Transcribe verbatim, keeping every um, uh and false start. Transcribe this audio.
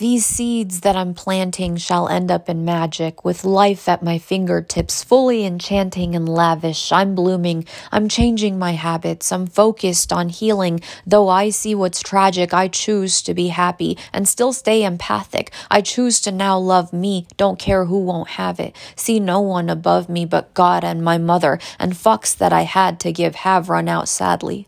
These seeds that I'm planting shall end up in magic, with life at my fingertips, fully enchanting and lavish. I'm blooming, I'm changing my habits, I'm focused on healing. Though I see what's tragic, I choose to be happy and still stay empathic. I choose to now love me, don't care who won't have it. See no one above me but God and my mother, and fucks that I had to give have run out sadly.